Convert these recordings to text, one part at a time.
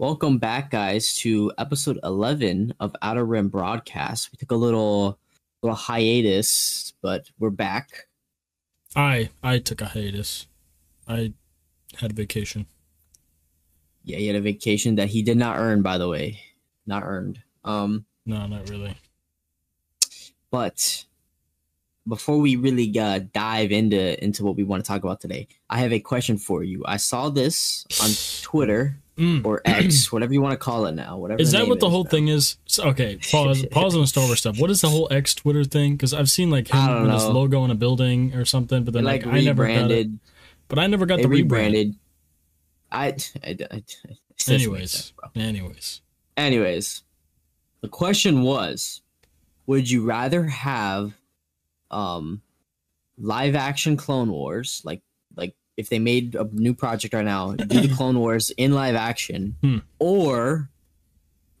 Welcome back, guys, to episode 11 of Outer Rim Broadcast. We took a little hiatus, but we're back. I took a hiatus. I had a vacation. Yeah, he had a vacation that he did not earn, by the way. Not earned. No, not really. But before we really dive into what we want to talk about today, I have a question for you. I saw this on Twitter. Or X, whatever you want to call it now. Whatever is that what the whole thing is? Okay, pause on the Star Wars stuff. What is the whole X Twitter thing? Because I've seen like him with his logo in a building or something, but then like I never got it. But I never got the rebranded. Anyways, the question was: would you rather have live action Clone Wars, like? If they made a new project right now, do the Clone Wars in live action or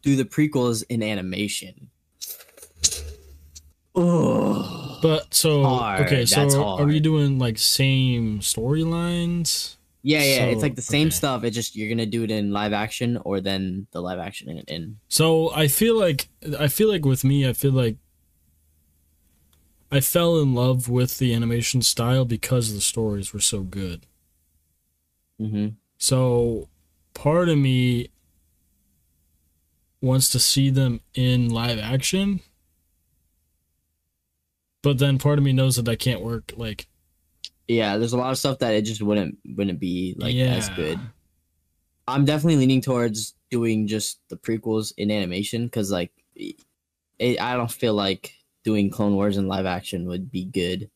do the prequels in animation? Oh, but so hard. Okay, so that's hard. Are we doing like same storylines? Yeah, it's like the same stuff. It's just you're gonna do it in live action or then the live action in. So I feel like with me, I fell in love with the animation style because the stories were so good. Mm-hmm. So part of me wants to see them in live action, but then part of me knows that that can't work. Like, yeah, there's a lot of stuff that it just wouldn't be like as good. I'm definitely leaning towards doing just the prequels in animation because like I don't feel like doing Clone Wars in live action would be good.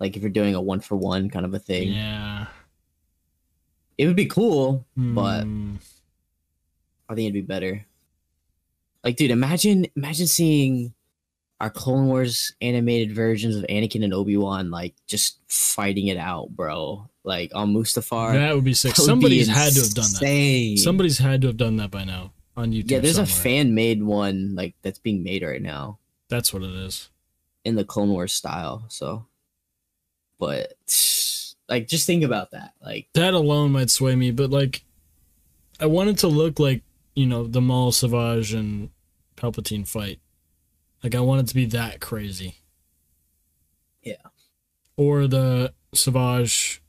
Like if you're doing a 1-for-1 kind of a thing. Yeah. It would be cool, but I think it'd be better. Like, dude, imagine seeing our Clone Wars animated versions of Anakin and Obi Wan like just fighting it out, bro. Like on Mustafar. That would be sick. Somebody's had to have done that. Somebody's had to have done that by now on YouTube. Yeah, there's a fan-made one like that's being made right now. That's what it is. In the Clone Wars style, so. But, like, just think about that. Like that alone might sway me, but, like, I want it to look like, you know, the Maul, Savage, and Palpatine fight. Like, I want it to be that crazy. Yeah. Or the Savage,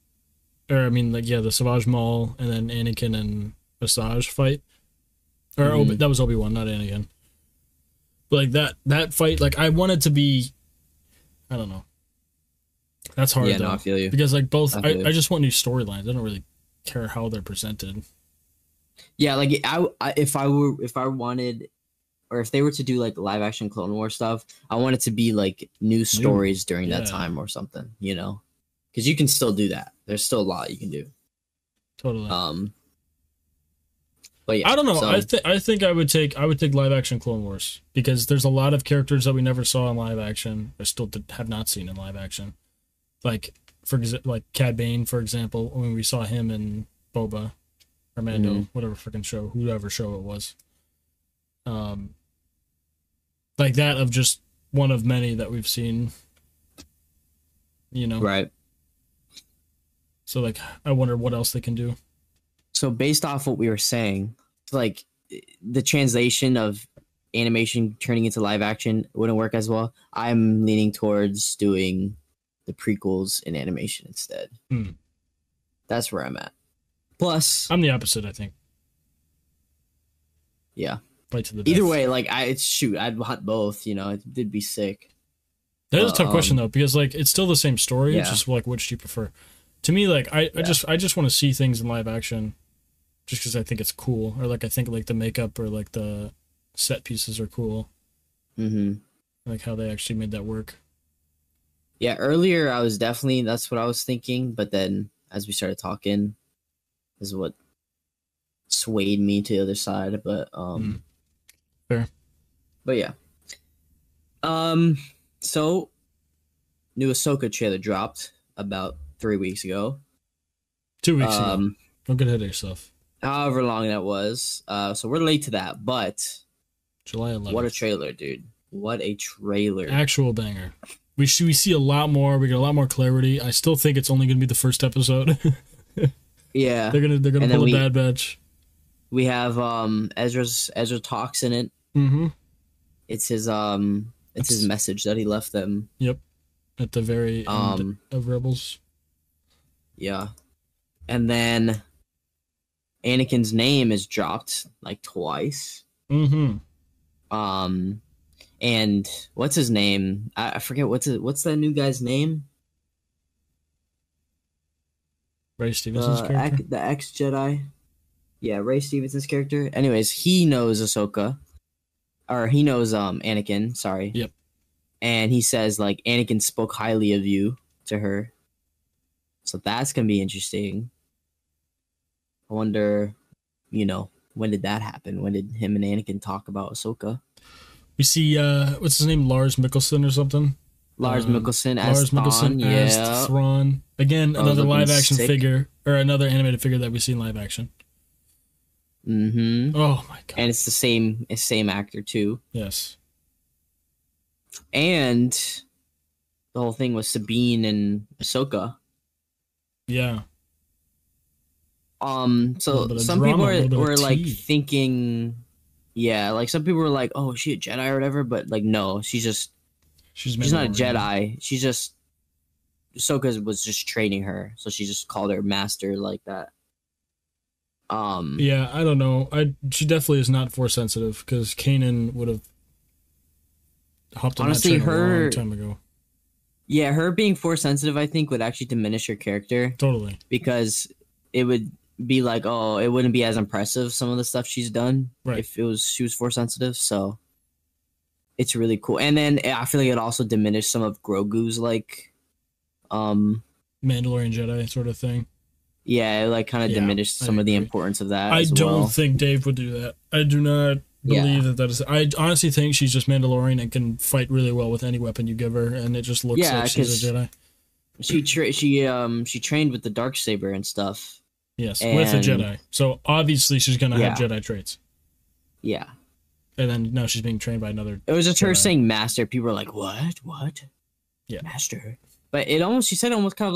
the Savage Maul, and then Anakin and Asajj fight. Or, that was Obi-Wan, not Anakin. Like that fight, like I want it to be, I don't know. That's hard. Yeah, though, no, I feel you. Because like both, I just want new storylines. I don't really care how they're presented. Yeah, like if they were to do like live action Clone Wars stuff, I want it to be like new stories during that time or something, you know? Because you can still do that. There's still a lot you can do. Totally. But yeah, I don't know. So, I think I would take live action Clone Wars because there's a lot of characters that we never saw in live action or still have not seen in live action. Like for Cad Bane, for example, when we saw him in Boba or Mando, whatever show it was. Like that of just one of many that we've seen, you know. Right. So like I wonder what else they can do. So based off what we were saying, like the translation of animation turning into live action wouldn't work as well. I'm leaning towards doing the prequels in animation instead. That's where I'm at. Plus, I'm the opposite, I think. Yeah. Right to the death. Either way, like I'd want both. You know, it'd be sick. That is a tough question though, because like it's still the same story. Yeah. It's just like which do you prefer? To me, like I just want to see things in live action. Just because I think it's cool, or like I think like the makeup or like the set pieces are cool, like how they actually made that work. Yeah, earlier I was definitely that's what I was thinking, but then as we started talking, is what swayed me to the other side. But fair. But yeah, so new Ahsoka trailer dropped about 3 weeks ago, 2 weeks ago. Don't get ahead of yourself. However long that was. So we're late to that, but July 11th. What a trailer, dude. What a trailer. Actual banger. We see a lot more. We get a lot more clarity. I still think it's only going to be the first episode. Yeah. They're going to pull a Bad Batch. We have Ezra talks in it. Mm-hmm. It's his his message that he left them. Yep. At the very end of Rebels. Yeah. And then Anakin's name is dropped like twice. Mm-hmm. And what's his name? I forget what's that new guy's name? Ray Stevenson's character? The ex-Jedi. Yeah, Ray Stevenson's character. Anyways, he knows Ahsoka. Or he knows Anakin, sorry. Yep. And he says, like, Anakin spoke highly of you to her. So that's going to be interesting. I wonder, you know, when did that happen? When did him and Anakin talk about Ahsoka? We see, what's his name? Lars Mikkelsen or something? Lars Mikkelsen as Thrawn. Lars Mikkelsen as Thrawn. Again, another live-action figure, or another animated figure that we see in live-action. Mm-hmm. Oh, my God. And it's the same actor, too. Yes. And the whole thing with Sabine and Ahsoka. Yeah. So some people were like thinking... Yeah, like some people were like, "Oh, is she a Jedi or whatever?" But like, no, she's not a Jedi. She's just Ahsoka was just training her, so she just called her master like that. Yeah, I don't know. She definitely is not force sensitive because Kanan would have hopped on that train a long time ago. Yeah, her being force sensitive, I think, would actually diminish her character totally because it would. Be like, oh, it wouldn't be as impressive some of the stuff she's done if she was force sensitive. So it's really cool. And then I feel like it also diminished some of Grogu's like Mandalorian Jedi sort of thing. Yeah, it like kind of diminished some of the importance of that. I don't think Dave would do that. I do not believe that is. I honestly think she's just Mandalorian and can fight really well with any weapon you give her, and it just looks like she's a Jedi. She trained with the Darksaber and stuff. Yes, with a Jedi. So obviously she's going to have Jedi traits. Yeah. And then now she's being trained by another It was just Jedi. Her saying master. People were like, what? What? Yeah. Master. But she said almost kind of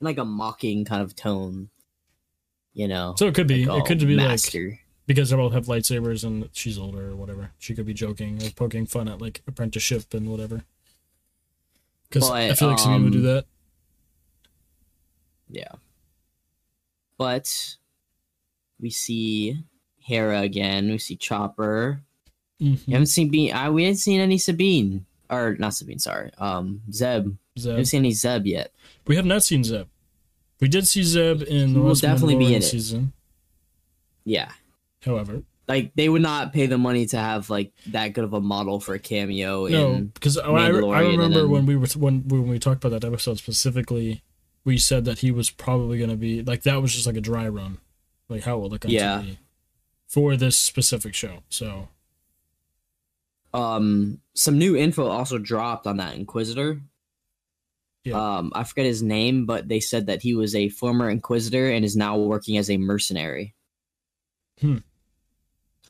like a mocking kind of tone, you know? So it could be. Like, it could be master. Like, because they both have lightsabers and she's older or whatever. She could be joking or poking fun at like apprenticeship and whatever. Because I feel like Sabine would do that. Yeah. But we see Hera again. We see Chopper. Mm-hmm. We haven't seen any Sabine. Or, not Sabine, sorry. Zeb. We haven't seen any Zeb yet. We have not seen Zeb. We did see Zeb in the last Mandalorian season. Yeah. However. Like, they would not pay the money to have, like, that good of a model for a cameo in because I remember when we talked about that episode specifically... We said that he was probably going to be... Like, that was just like a dry run. Like, how it would look on TV. For this specific show, so... Some new info also dropped on that Inquisitor. Yeah. I forget his name, but they said that he was a former Inquisitor and is now working as a mercenary. Hmm.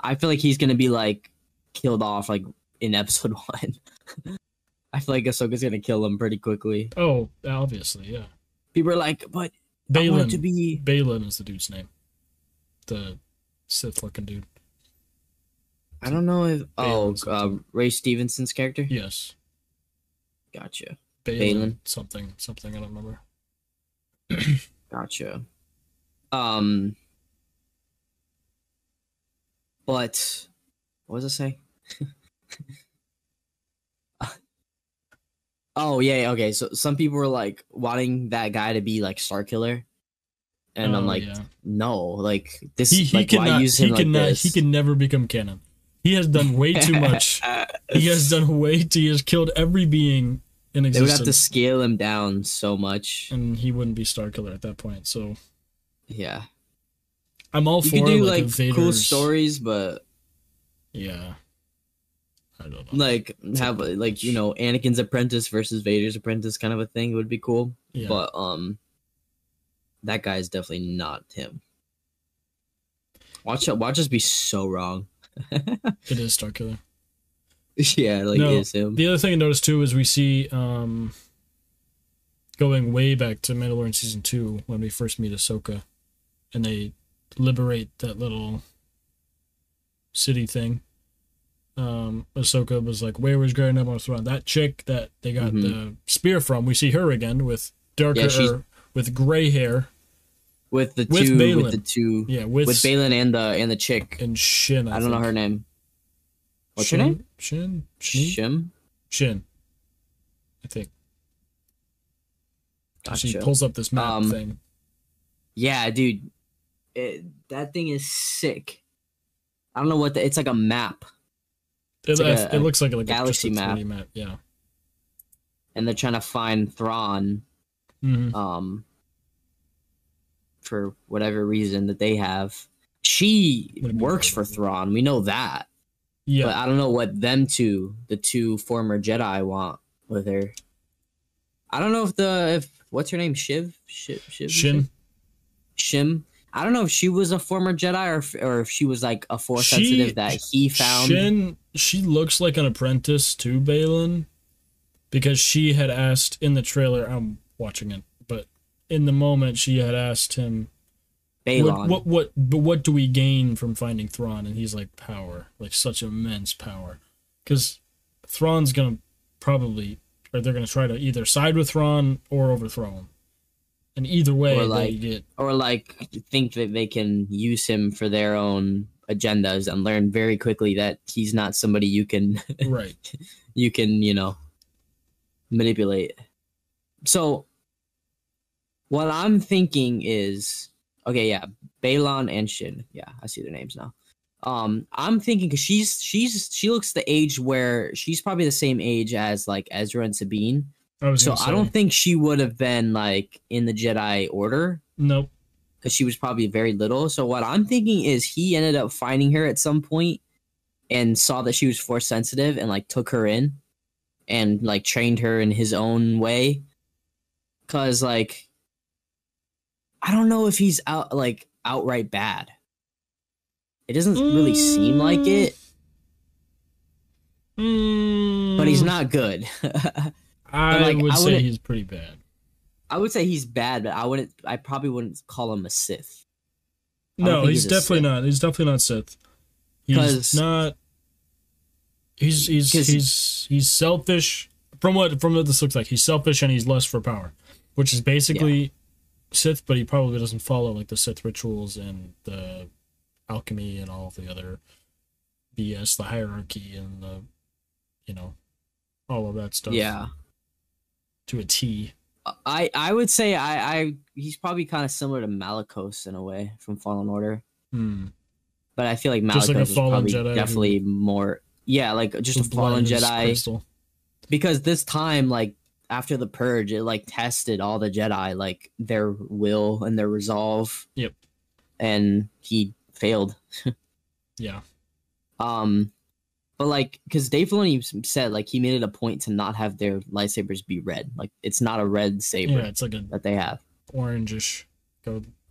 I feel like he's going to be, like, killed off, like, in episode 1. I feel like Ahsoka's going to kill him pretty quickly. Oh, obviously, yeah. People are like, but Baylan, I want to be... Baylan is the dude's name. The Sith-looking dude. I don't know if... Baylan's Ray Stevenson's character? Yes. Gotcha. Baylan. Something, I don't remember. Gotcha. But... What was I saying? Oh, yeah, okay, so some people were, like, wanting that guy to be, like, Starkiller. And I'm like, no, like, this is, like, why use him like this? He can never become canon. He has done way too much. He has killed every being in existence. They would have to scale him down so much. And he wouldn't be Starkiller at that point, so... Yeah. I'm all for, like, you could do, like cool stories, but... Yeah. I don't know. Like, have like, you know, Anakin's apprentice versus Vader's apprentice kind of a thing would be cool. Yeah. But that guy is definitely not him. Watch us be so wrong. It is Starkiller. Yeah, like it is him. The other thing I noticed too is we see going way back to Mandalorian season 2 when we first meet Ahsoka, and they liberate that little city thing. Ahsoka was like, where was growing up on Thrawn? That chick that they got the spear from, we see her again with darker, with gray hair. With the two, with Baylan and the chick and Shin. I don't know her name. What's her name? Shin. I think. Gotcha. She pulls up this map thing. Yeah, dude, that thing is sick. I don't know what it's like a map. It looks like a galaxy map. Yeah. And they're trying to find Thrawn. For whatever reason that they have. She works for Thrawn. We know that. Yeah. But I don't know what them two, the two former Jedi, want with her. I don't know if what's her name? Shim. I don't know if she was a former Jedi or if she was like a Force sensitive that he found. She looks like an apprentice to Baylan because she had asked in the trailer, I'm watching it, but in the moment she had asked him, Baylan, what do we gain from finding Thrawn? And he's like, power, like such immense power, because Thrawn's gonna they're gonna try to either side with Thrawn or overthrow him. And either way, think that they can use him for their own agendas and learn very quickly that he's not somebody you can, manipulate. So, what I'm thinking is, Baylan and Shin. Yeah, I see their names now. I'm thinking because she looks the age where she's probably the same age as like Ezra and Sabine. So I don't think she would have been like in the Jedi Order. Nope. Because she was probably very little. So what I'm thinking is he ended up finding her at some point and saw that she was Force sensitive and like took her in and like trained her in his own way. Because like, I don't know if he's outright bad. It doesn't really seem like it. But he's not good. I would say he's pretty bad. I would say he's bad, but I probably wouldn't call him a Sith. No, he's definitely not. He's definitely not Sith. He's not. He's selfish. From what this looks like, he's selfish and he's lust for power, which is basically Sith. But he probably doesn't follow like the Sith rituals and the alchemy and all of the other BS, the hierarchy and the, all of that stuff. Yeah. To a T. I would say he's probably kind of similar to Malakos in a way from Fallen Order. But I feel like Malakos is probably Jedi definitely more just a fallen Jedi crystal. Because this time like after the purge it like tested all the Jedi like their will and their resolve. Yep. And he failed. But, like, because Dave Filoni said, like, he made it a point to not have their lightsabers be red. Like, it's not a red saber that they have. Orangish.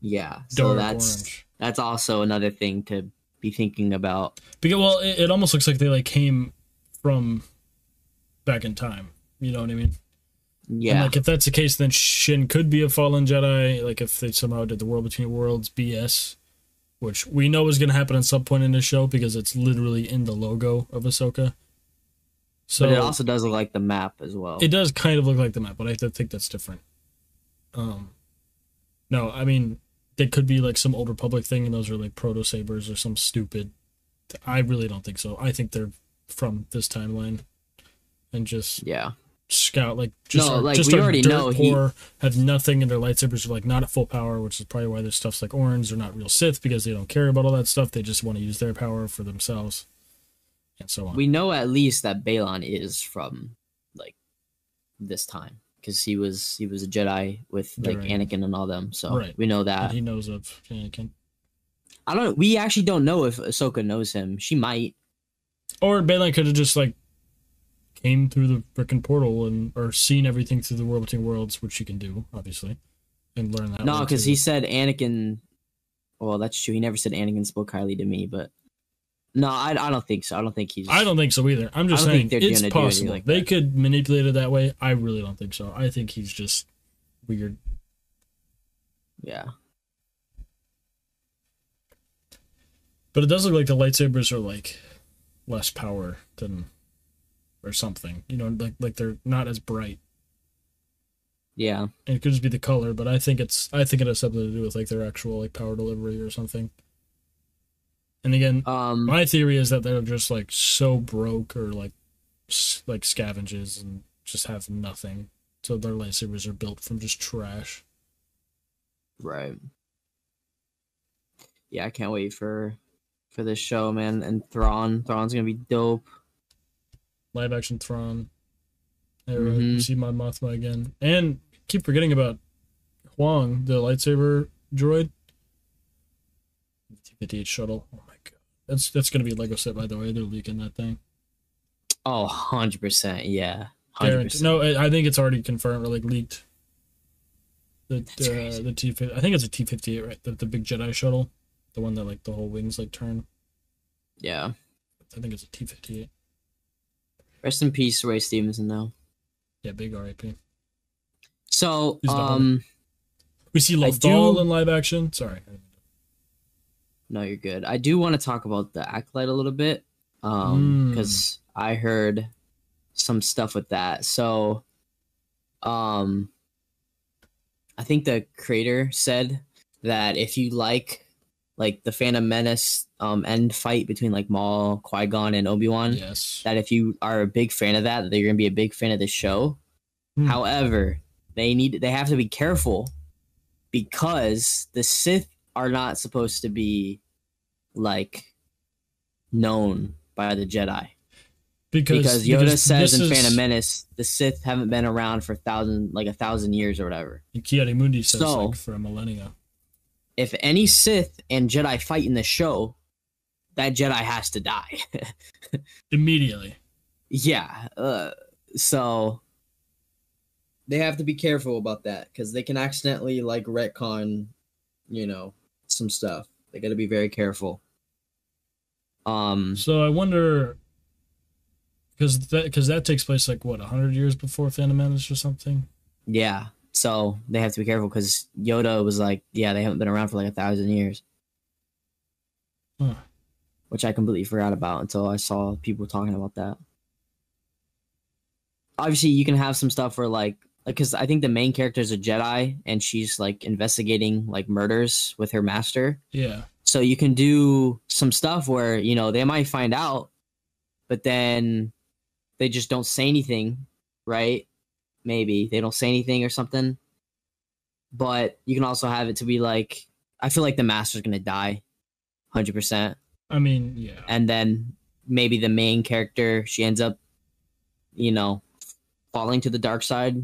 Yeah. So that's also another thing to be thinking about. Because, well, it almost looks like they, like, came from back in time. You know what I mean? Yeah. And, like, if that's the case, then Shin could be a fallen Jedi. Like, if they somehow did the World Between Worlds BS. Which we know is going to happen at some point in this show because it's literally in the logo of Ahsoka. So but it also does look like the map as well. It does kind of look like the map, but I think that's different. No, I mean, it could be like some Old Republic thing, and those are like proto-sabers or some stupid... I really don't think so. I think they're from this timeline. And just... Yeah. Scout, like, we already know poor, have nothing, and their lightsabers are like not at full power, which is probably why their stuff's like orange. They're not real Sith because they don't care about all that stuff. They just want to use their power for themselves, and so on. We know at least that Baylan is from like this time because he was a Jedi with like Anakin and all them. So we know that and he knows of Anakin. I don't. We actually don't know if Ahsoka knows him. She might, or Baylan could have just like came through the frickin' portal or seen everything through the World Between Worlds, which you can do, obviously, and learn that. No, because he said Anakin... Well, that's true. He never said Anakin spoke highly to me, but... No, I don't think so. I don't think he's... I don't think so either. I'm just saying it's possible. Like they could manipulate it that way. I really don't think so. I think he's just weird. Yeah. But it does look like the lightsabers are like less power than or something. You know, like they're not as bright. Yeah. And it could just be the color, but I think it has something to do with like their actual like power delivery or something. And again, my theory is that they're just like so broke or like scavenges and just have nothing. So their lightsabers are built from just trash. Right. Yeah, I can't wait for this show, man. And Thrawn's gonna be dope. Live action Thrawn. I see my Mothma again, and keep forgetting about Huang, the lightsaber droid. The T-58 shuttle. Oh my god, that's gonna be a Lego set, by the way. They're leaking that thing. Oh, 100%, yeah. 100%. No, I think it's already confirmed or like leaked. The T-58. I think it's a T-58, right? The big Jedi shuttle, the one that like the whole wings like turn. Yeah. I think it's a T-58. Rest in peace, Ray Stevenson, though. Yeah, big R.I.P. So, we see Lothal in live action. Sorry. No, you're good. I do want to talk about the Acolyte a little bit, because I heard some stuff with that. So, I think the creator said that if you like the Phantom Menace end fight between like Maul, Qui-Gon, and Obi-Wan, yes, that if you are a big fan of that, that you're gonna be a big fan of the show. However, they have to be careful, because the Sith are not supposed to be like known by the Jedi, because Yoda says in Phantom Menace the Sith haven't been around for a thousand years or whatever. And Kiari Mundi says so, like for a millennia. If any Sith and Jedi fight in the show, that Jedi has to die. Immediately. Yeah. So they have to be careful about that, because they can accidentally like retcon, you know, some stuff. They got to be very careful. So I wonder, because that takes place like what, 100 years before Phantom Menace or something? Yeah. So they have to be careful, because Yoda was like, yeah, they haven't been around for like 1,000 years. Huh. Which I completely forgot about until I saw people talking about that. Obviously, you can have some stuff where like, because I think the main character is a Jedi, and she's like investigating like murders with her master. Yeah. So you can do some stuff where, you know, they might find out, but then they just don't say anything, right? Maybe they don't say anything or something, but you can also have it to be like, I feel like the master's gonna die 100%. I mean, yeah. And then maybe the main character, she ends up, you know, falling to the dark side,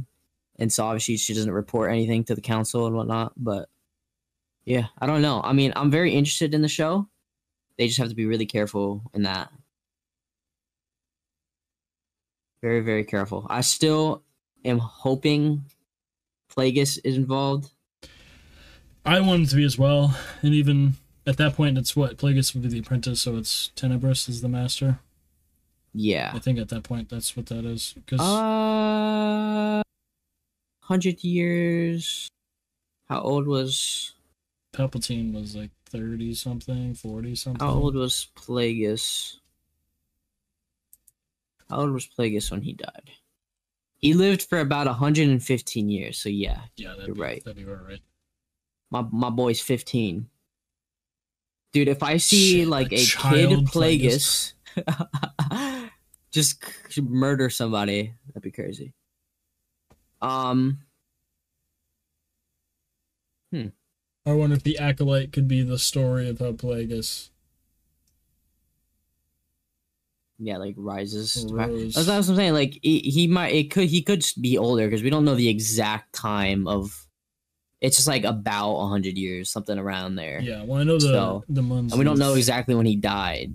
and so obviously she doesn't report anything to the council and whatnot. But yeah, I don't know. I mean, I'm very interested in the show. They just have to be really careful in that. Very, very careful. I still am hoping Plagueis is involved. I want him to be as well. And even at that point, it's what? Plagueis would be the apprentice, so it's Tenebris is the master. Yeah. I think at that point, that's what that is. 'Cause 100 years. How old was Palpatine? Was like 30-something, 40-something. How old was Plagueis? How old was Plagueis when he died? He lived for about 115 years, so yeah. Yeah, you're right. That'd be about right. My boy's 15. Dude, if I see like a kid Plagueis just murder somebody, that'd be crazy. I wonder if the Acolyte could be the story of how Plagueis, yeah, like rises. That's what I'm saying. Like he might, he could be older, because we don't know the exact time of. It's just like about 100 years, something around there. Yeah, well, I know the months, and we don't know exactly when he died,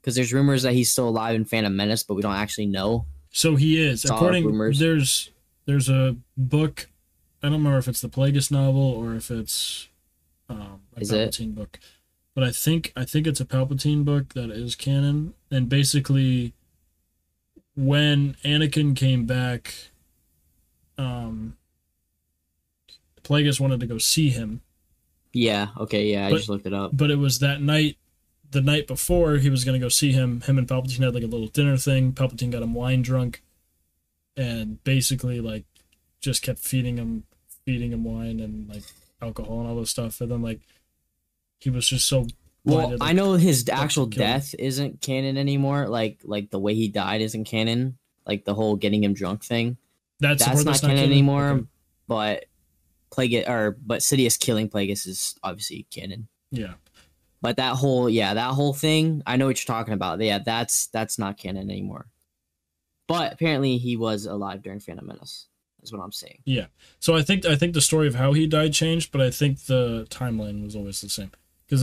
because there's rumors that he's still alive in Phantom Menace, but we don't actually know. So he is. According, there's a book. I don't remember if it's the Plagueis novel or if it's a Palpatine book. But I think it's a Palpatine book that is canon. And basically, when Anakin came back, Plagueis wanted to go see him. Yeah, okay, yeah, I just looked it up. But it was that night the night before he was going to go see him, him and Palpatine had like a little dinner thing. Palpatine got him wine drunk and basically like just kept feeding him wine and like alcohol and all this stuff. And then like he was just so blinded. Well, I know his actual death isn't canon anymore. Like the way he died isn't canon. Like the whole getting him drunk thing. That's not canon anymore. Okay. But Sidious killing Plagueis is obviously canon. Yeah. But that whole thing, I know what you're talking about. Yeah, that's not canon anymore. But apparently he was alive during Phantom Menace, is what I'm saying. Yeah. So I think the story of how he died changed, but I think the timeline was always the same. Because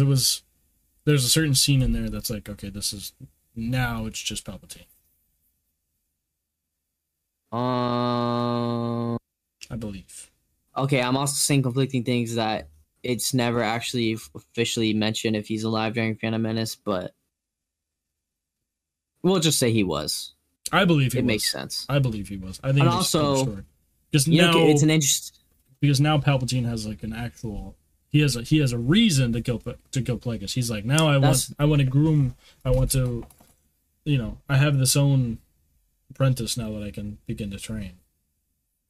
there's a certain scene in there that's like, okay, this is now it's just Palpatine. I believe. Okay, I'm also seeing conflicting things that it's never actually officially mentioned if he's alive during Phantom Menace, but we'll just say he was. I believe he was. It makes sense. I believe he was. I think it's also story. It's an interesting, because now Palpatine has like an actual he has a reason to kill Plagueis. He's like, now I want to groom. I want to, I have this own apprentice now that I can begin to train.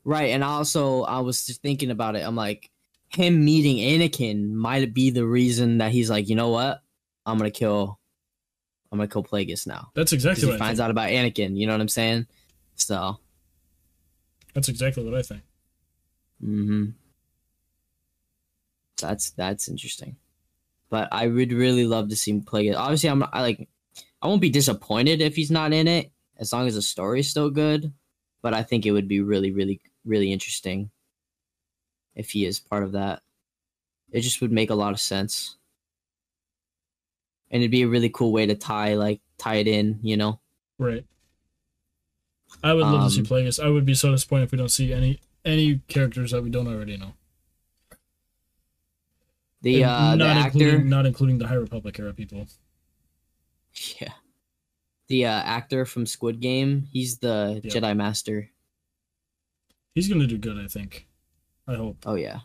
Right, and also I was just thinking about it. I'm like, him meeting Anakin might be the reason that he's like, you know what? I'm gonna kill Plagueis now. That's exactly what he finds out about Anakin. You know what I'm saying? So that's exactly what I think. Mm-hmm. That's interesting, but I would really love to see him Plagueis. Obviously, I won't be disappointed if he's not in it, as long as the story is still good. But I think it would be really, really, really interesting if he is part of that. It just would make a lot of sense. And it'd be a really cool way to tie it in, Right. I would love to see Plagueis. I would be so disappointed if we don't see any characters that we don't already know. Not including the High Republic era people. Yeah. The actor from Squid Game, he's the Jedi Master. He's going to do good, I think. I hope. Oh, yeah.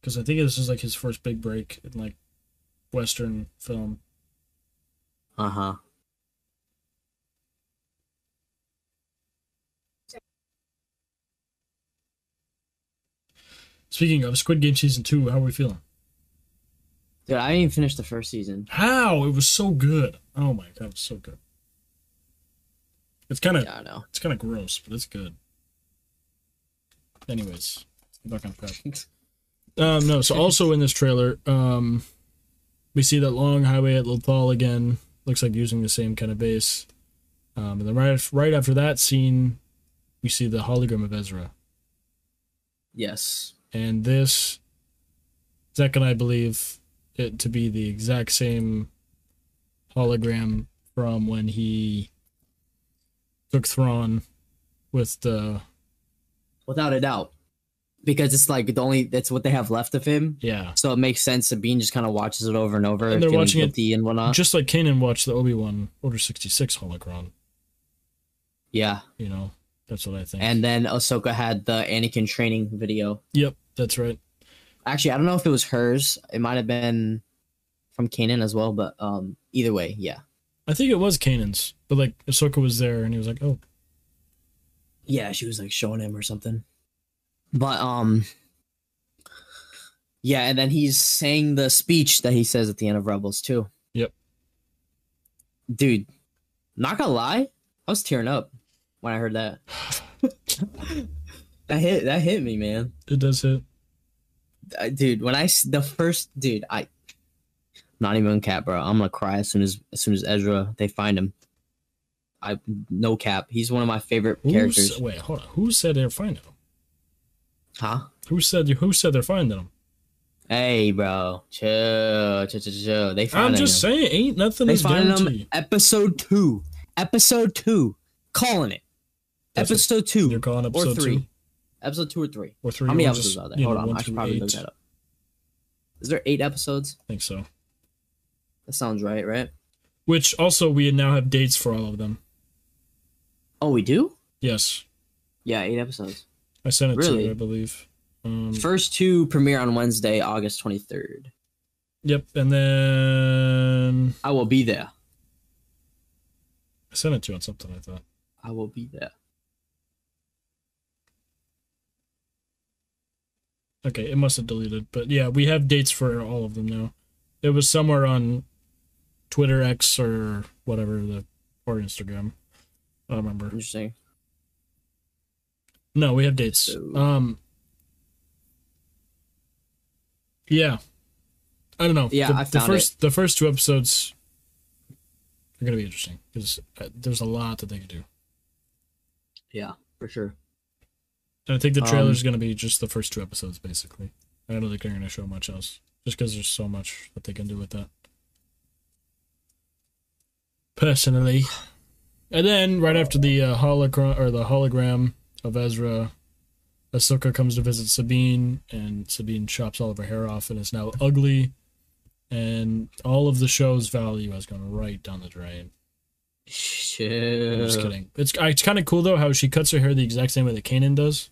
Because I think this is like his first big break in like Western film. Uh-huh. Speaking of Squid Game Season 2, how are we feeling? Dude, I didn't even finish the first season. How? It was so good. Oh, my God. It was so good. It's kind of gross, but it's good. Anyways, back on track. No, so also in this trailer, we see that long highway at Lothal again. Looks like using the same kind of base. And then right after that scene, we see the hologram of Ezra. Yes. And this, Zach and I believe it to be the exact same hologram from when he took Thrawn with the... Without a doubt. Because it's like that's what they have left of him. Yeah. So it makes sense. Sabine just kind of watches it over and over. And they're watching it and whatnot. Just like Kanan watched the Obi Wan Order 66 hologram. Yeah. That's what I think. And then Ahsoka had the Anakin training video. Yep, that's right. Actually, I don't know if it was hers. It might have been from Kanan as well, but either way, yeah. I think it was Kanan's, but like Ahsoka was there and he was like, oh. Yeah, she was like showing him or something. But yeah, and then he's saying the speech that he says at the end of Rebels too. Yep. Dude, not gonna lie, I was tearing up when I heard that. That hit me, man. It does hit. Dude, I'm not even cap, bro. I'm gonna cry as soon as Ezra they find him. No cap. He's one of my favorite characters. Wait, hold on. Who said they're finding him? Huh? Who said they're finding him? Hey, bro, chill. They finding him. I'm just saying, ain't nothing. They finding him. Episode 2. Calling it. Episode 2. You're calling episode 3. Episode 2 or 3. How many episodes are there? Hold on, I should probably look that up. Is there 8 episodes? I think so. That sounds right, right? Which also we now have dates for all of them. Oh, we do? Yes. Yeah, 8 episodes. I sent it to you, I believe. First 2 premiere on Wednesday, August 23rd. Yep, and then... I will be there. I sent it to you on something, I thought. I will be there. Okay, it must have deleted, but yeah, we have dates for all of them now. It was somewhere on Twitter, X, or whatever, or Instagram. I don't remember. Interesting. No, we have dates. So... yeah, I don't know. Yeah, the first two episodes are gonna be interesting because there's a lot that they could do. Yeah, for sure. I think the trailer's going to be just the first two episodes, basically. I don't think they're going to show much else, just because there's so much that they can do with that. Personally. And then, right after the hologram of Ezra, Ahsoka comes to visit Sabine, and Sabine chops all of her hair off and is now ugly. And all of the show's value has gone right down the drain. Shit. I'm just kidding. It's kind of cool, though, how she cuts her hair the exact same way that Kanan does.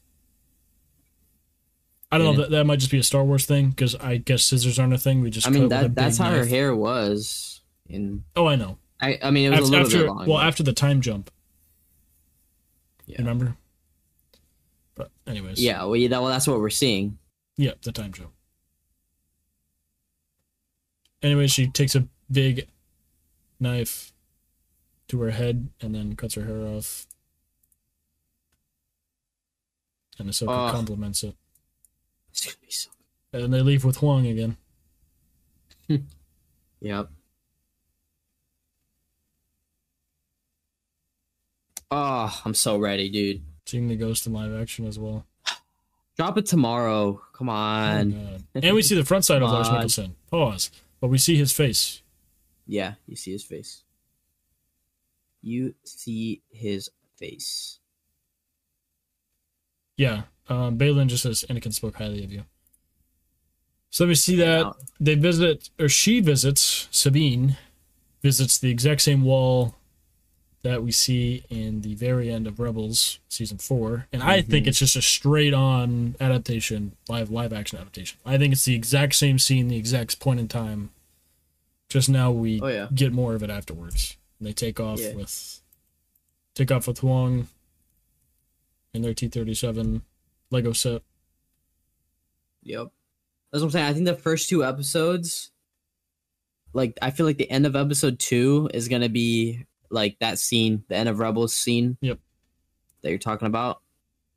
I don't know. That might just be a Star Wars thing, because I guess scissors aren't a thing. We just. I mean, that's how her hair was. Oh, I know. I mean, it was a little bit long. Well, after the time jump. Yeah. Remember? But anyways. Yeah. Well, you know, that's what we're seeing. Yeah, the time jump. Anyway, she takes a big knife to her head and then cuts her hair off. And Ahsoka compliments it. It's gonna be so good. And they leave with Huang again. Yep. Oh, I'm so ready, dude. Seeing the Ghost in live action as well. Drop it tomorrow. Come on. Oh, and we see the front side of Lars Mikkelsen. Pause. But we see his face. Yeah, you see his face. You see his face. Yeah. Baylan just says, Anakin spoke highly of you. So we see that they visit, or she visits, Sabine visits the exact same wall that we see in the very end of Rebels season 4. And I think it's just a straight on adaptation, live action adaptation. I think it's the exact same scene, the exact point in time. Just now we get more of it afterwards. They take off with Huang and their T-37 Lego set. Yep, that's what I'm saying. I think the first two episodes, like I feel like the end of episode 2 is gonna be like that scene, the end of Rebels scene. Yep, that you're talking about.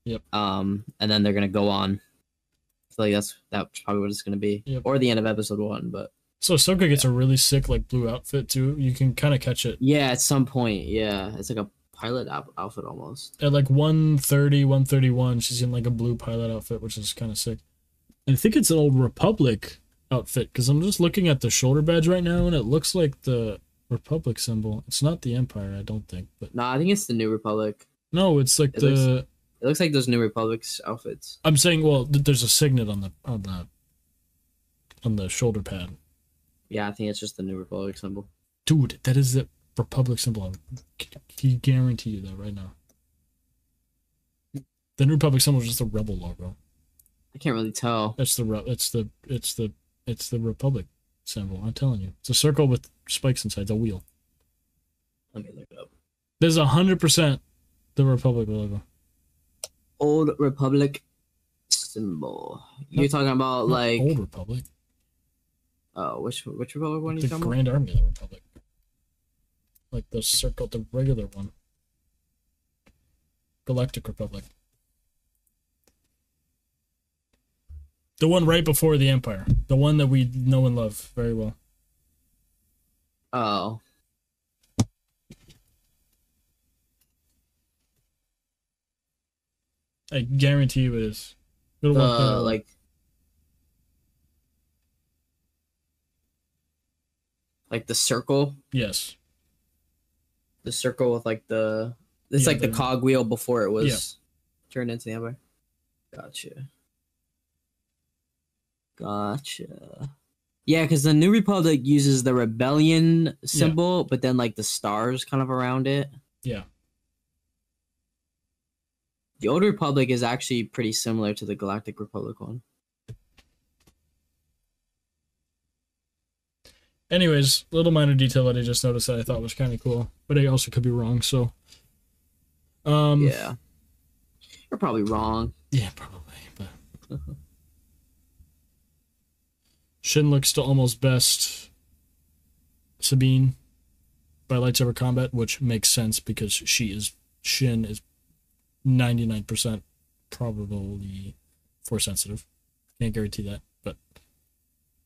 Yep. And then they're gonna go on. I feel like that's probably what it's gonna be, or the end of episode 1, but. So Ahsoka gets a really sick, like, blue outfit, too. You can kind of catch it. Yeah, at some point, yeah. It's like a pilot outfit, almost. At, like, 1:30, 1:31, she's in, like, a blue pilot outfit, which is kind of sick. And I think it's an Old Republic outfit, because I'm just looking at the shoulder badge right now, and it looks like the Republic symbol. It's not the Empire, I don't think. But no, I think it's the New Republic. No, it's like it looks like those New Republic's outfits. I'm saying, well, there's a signet on the shoulder pad. Yeah, I think it's just the New Republic symbol. Dude, that is the Republic symbol. I guarantee you that right now. The New Republic symbol is just the Rebel logo. I can't really tell. It's the Republic symbol. I'm telling you, it's a circle with spikes inside the wheel. Let me look it up. There's 100% the Republic logo. Old Republic symbol. You're talking about like Old Republic. Oh, which Republic one are you talking about? The Grand Army of the Republic. Like the circle, the regular one. Galactic Republic. The one right before the Empire. The one that we know and love very well. Oh. I guarantee you it is. Like the circle? Yes. The circle with like the... It's like the cogwheel before it was turned into the Empire. Gotcha. Yeah, because the New Republic uses the rebellion symbol, but then like the stars kind of around it. Yeah. The Old Republic is actually pretty similar to the Galactic Republic one. Anyways, little minor detail that I just noticed that I thought was kind of cool, but I also could be wrong, so. Yeah. You're probably wrong. Yeah, probably, but. Shin looks to almost best Sabine by lightsaber combat, which makes sense because she is, Shin is 99% probably force sensitive. Can't guarantee that, but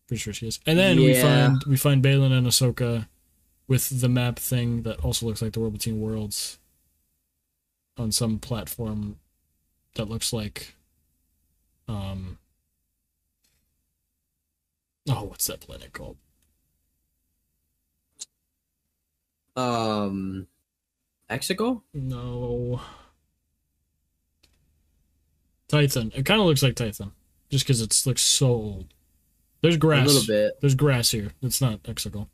pretty sure she is. And then we find Baylan and Ahsoka with the map thing that also looks like the World Between Worlds on some platform that looks like oh, what's that planet called? Exegol? No. Titan. It kind of looks like Titan, just because it looks so old. There's grass. A little bit. There's grass here. It's not Exegol.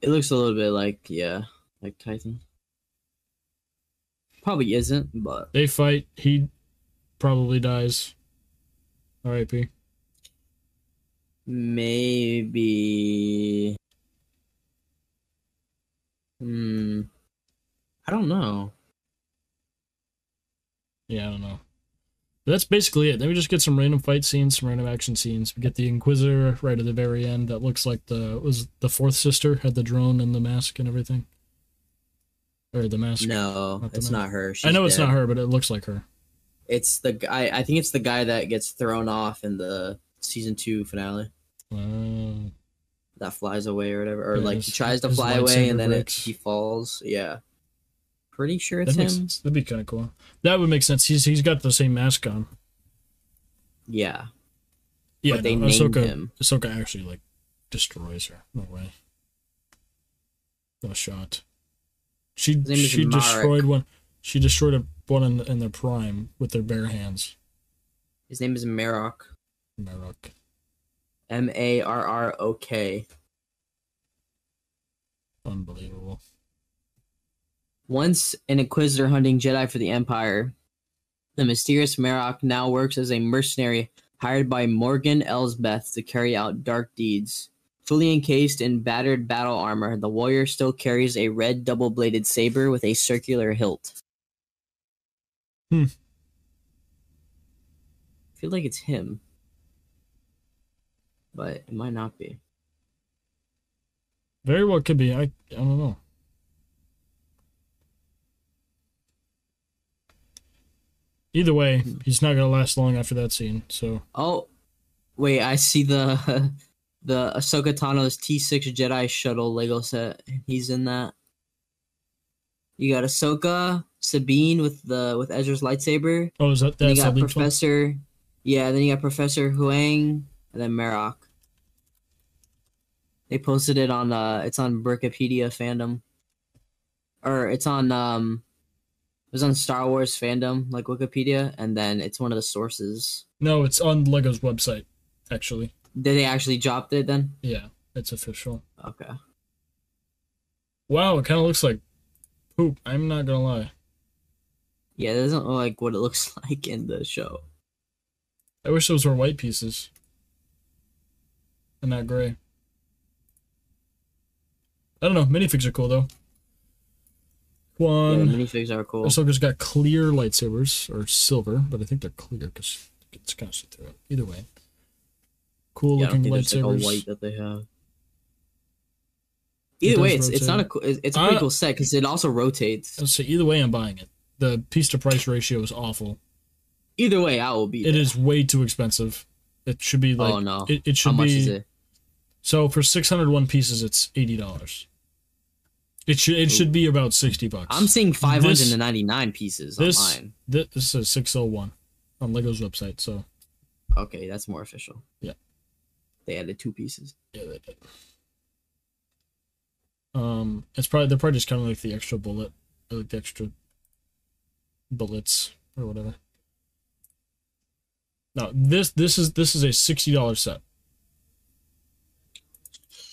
It looks a little bit like, yeah, like Titan. Probably isn't, but... They fight. He probably dies. R.I.P. Maybe... I don't know. Yeah, I don't know. But that's basically it. Then we just get some random fight scenes, some random action scenes. We get the Inquisitor right at the very end that looks like the fourth sister had the drone and the mask and everything. Or the mask. No, it's not her. She's dead. It's not her, but it looks like her. It's the guy. I think it's the guy that gets thrown off in the season 2 finale. Wow. That flies away or whatever, or yeah, like he tries to fly away and then he falls. Yeah, pretty sure it's him. Sense. That'd be kind of cool. That would make sense. He's got the same mask on. Yeah, yeah. But they named him. Ahsoka actually like destroys her. No way. No shot. She destroyed one. She destroyed one in their prime with their bare hands. His name is Marrok. Marrok. Marrok. Unbelievable. Once an Inquisitor hunting Jedi for the Empire, the mysterious Marrok now works as a mercenary hired by Morgan Elsbeth to carry out dark deeds. Fully encased in battered battle armor, the warrior still carries a red double-bladed saber with a circular hilt. I feel like it's him. But it might not be. Very well could be. I don't know. Either way, he's not gonna last long after that scene. So. Oh, wait! I see the Ahsoka Tano's T6 Jedi shuttle Lego set. He's in that. You got Ahsoka, Sabine with Ezra's lightsaber. Oh, is that? Then you got Professor. One? Yeah. Then you got Professor Huang. And then Marrok. They posted it on it's on Brickopedia fandom. Or it's on it was on Star Wars fandom, like Wikipedia, and then it's one of the sources. No, it's on Lego's website, actually. Did they actually drop it then? Yeah, it's official. Okay. Wow, it kinda looks like poop, I'm not gonna lie. Yeah, it doesn't look like what it looks like in the show. I wish those were white pieces. And not gray. I don't know. Minifigs are cool though. One. Yeah, minifigs are cool. Ahsoka's got clear lightsabers or silver, but I think they're clear because it's kind of see through it. Either way, cool looking lightsabers. Like white that they have. Either way, it's not a cool. It's a pretty cool set because it also rotates. So either way, I'm buying it. The piece to price ratio is awful. Either way, I will be. It is way too expensive. It should be like. Oh no! It should be. How much is it? So for 601 pieces, it's $80. It should be about $60. I'm seeing 599 pieces online. This says 601 on Lego's website. So, okay, that's more official. Yeah, they added 2 pieces. Yeah, they did. It's probably they're probably just kind of like the extra bullet, or like the extra bullets or whatever. Now this is a $60 set.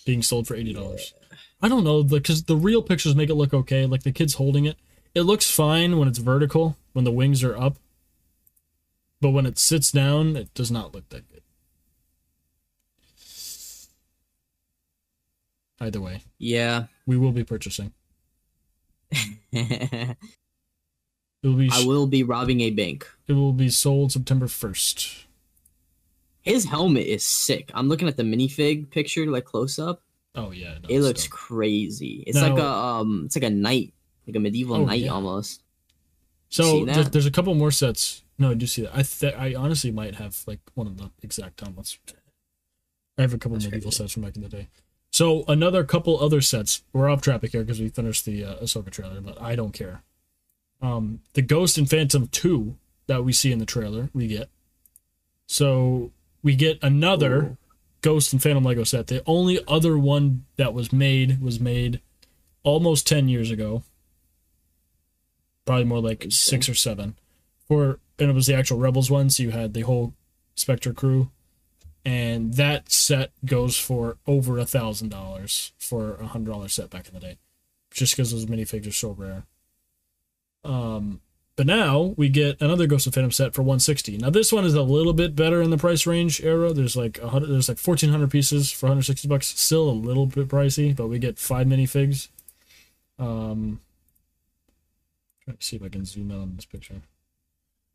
Being sold for $80. Yeah. I don't know, because the real pictures make it look okay. Like the kid's holding it. It looks fine when it's vertical, when the wings are up. But when it sits down, it does not look that good. either way. Yeah. We will be purchasing. I will be robbing a bank. It will be sold September 1st. His helmet is sick. I'm looking at the minifig picture, like close up. Oh yeah, no, it looks crazy. It's now, like a it's like a knight, like a medieval knight almost. So there's a couple more sets. No, I do see that. I honestly might have like one of the exact helmets. I have a couple medieval sets from back in the day. So another couple other sets. We're off topic here because we finished the Ahsoka trailer, but I don't care. The Ghost and Phantom 2 that we see in the trailer, we get. So we get another Ghost and Phantom Lego set. The only other one that was made almost 10 years ago. Probably more like 6 or 7. And it was the actual Rebels one, so you had the whole Spectre crew. And that set goes for over $1,000 for a $100 set back in the day, just because those minifigs are so rare. But now we get another Ghost of Phantom set for $160. Now this one is a little bit better in the price range era. There's like 1,400 pieces for $160. Still a little bit pricey, but we get 5 minifigs. Trying to see if I can zoom out on this picture.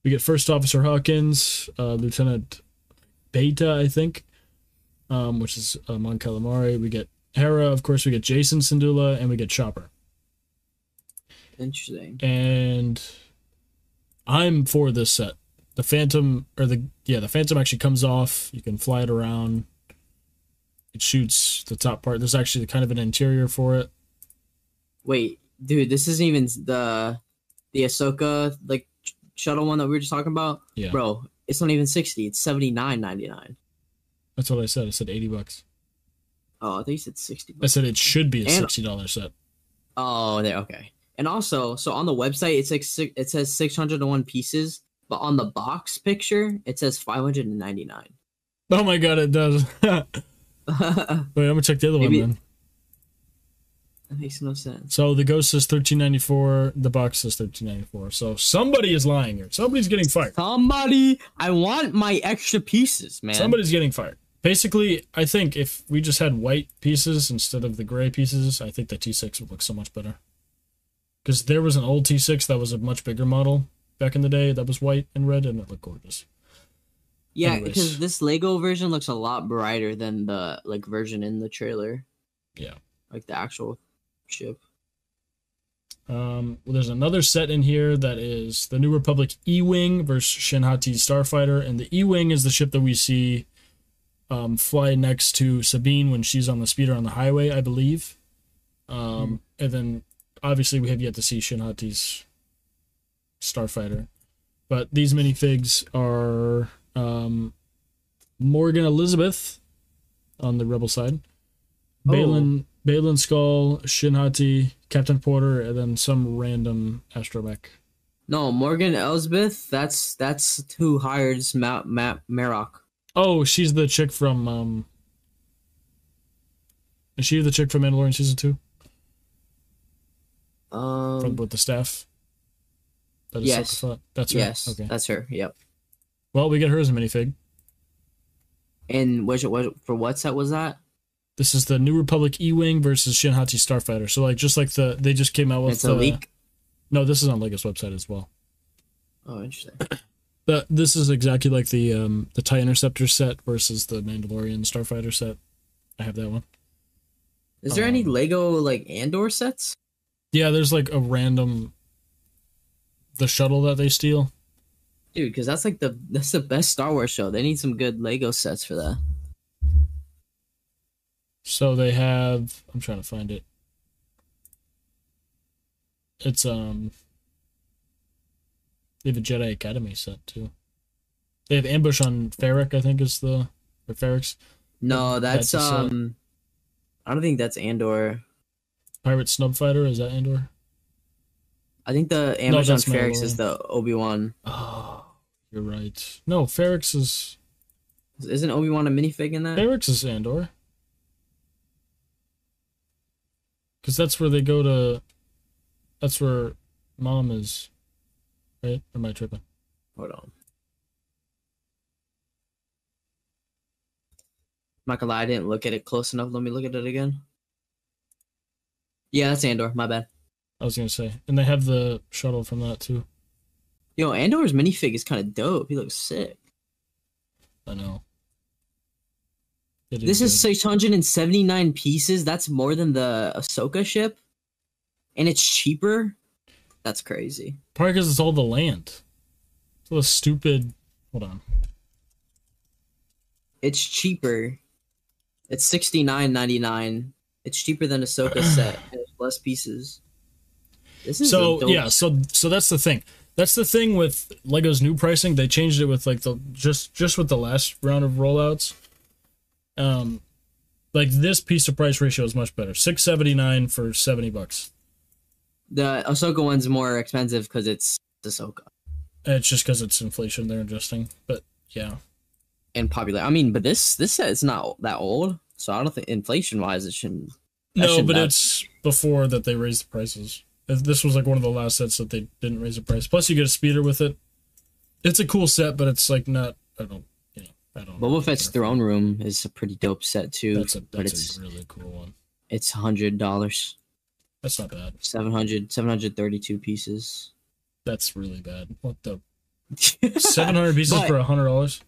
We get First Officer Hawkins, Lieutenant Beta, I think, which is Mon Calamari. We get Hera, of course. We get Jason Syndulla, and we get Chopper. Interesting. And I'm for this set. The Phantom, or the Phantom actually comes off. You can fly it around. It shoots the top part. There's actually kind of an interior for it. Wait, dude, this isn't even the Ahsoka like shuttle one that we were just talking about. Yeah, bro. It's not even 60. It's $79.99. That's what I said. I said $80. Oh, I think you said 60. I said it should be a $60 set. Oh, there. Okay. And also, so on the website, it's like it says 601 pieces, but on the box picture, it says 599. Oh my god, it does. Wait, I'm gonna check the other one then. That makes no sense. So the Ghost says $13.94. The box says $13.94. So somebody is lying here. Somebody's getting fired. Somebody. I want my extra pieces, man. Somebody's getting fired. Basically, I think if we just had white pieces instead of the gray pieces, I think the T6 would look so much better. Because there was an old T6 that was a much bigger model back in the day that was white and red, and it looked gorgeous. Yeah, because this Lego version looks a lot brighter than the like version in the trailer. Yeah. Like the actual ship. Well, there's another set in here that is the New Republic E-Wing versus Shin Hati's Starfighter, and the E-Wing is the ship that we see fly next to Sabine when she's on the speeder on the highway, I believe. And then obviously we have yet to see Shin Hati's Starfighter, but these minifigs are Morgan Elizabeth on the Rebel side, Baylan Skull, Shin Hati, Captain Porter, and then some random astromech. No, Morgan Elizabeth, that's who hires Marrok. Oh, she's the chick from is she the chick from Mandalorian season 2? With the staff. That is yes. That's her. Yes, okay. That's her. Yep. Well, we get her as a minifig. And for what set was that? This is the New Republic E-Wing versus Shin Hati Starfighter. So like just like they just came out with it's a leak. No, this is on Lego's website as well. Oh, interesting. This is exactly like the TIE Interceptor set versus the Mandalorian Starfighter set. I have that one. Is there any Lego like Andor sets? Yeah, there's like a random the shuttle that they steal. Dude, because that's like that's the best Star Wars show. They need some good Lego sets for that. So they have, I'm trying to find it. It's, they have a Jedi Academy set too. They have Ambush on Ferrix, I think is or Ferrix. No, that's I don't think that's Andor. Pirate Snub Fighter, is that Andor? I think the Ambush on Ferrix is the Obi Wan. Oh, you're right. No, Ferrix is. Isn't Obi Wan a minifig in that? Ferrix is Andor. Because that's where they go to. That's where Mom is. Right? Or am I tripping? Hold on. I'm not gonna lie, I didn't look at it close enough. Let me look at it again. Yeah, that's Andor. My bad. I was going to say. And they have the shuttle from that, too. Yo, Andor's minifig is kind of dope. He looks sick. I know. This is 679 pieces. That's more than the Ahsoka ship. And it's cheaper. That's crazy. Probably because it's all the land. It's all the stupid... Hold on. It's cheaper. It's $69.99. It's cheaper than Ahsoka's set. And it's less pieces. This is so, yeah, so that's the thing. That's the thing with Lego's new pricing. They changed it with like the just with the last round of rollouts. Like this piece of price ratio is much better. $6.79 for $70. The Ahsoka one's more expensive because it's Ahsoka. It's just because it's inflation they're adjusting, but yeah. And popular. I mean, but this set is not that old, so I don't think inflation wise it shouldn't. No, but it's before that they raised the prices. This was like one of the last sets that they didn't raise the price. Plus, you get a speeder with it. It's a cool set, but it's like not. I don't. Boba Fett's Throne Room is a pretty dope set too. That's a really cool one. It's $100. That's not bad. 732 pieces. That's really bad. What the? 700 pieces for $100.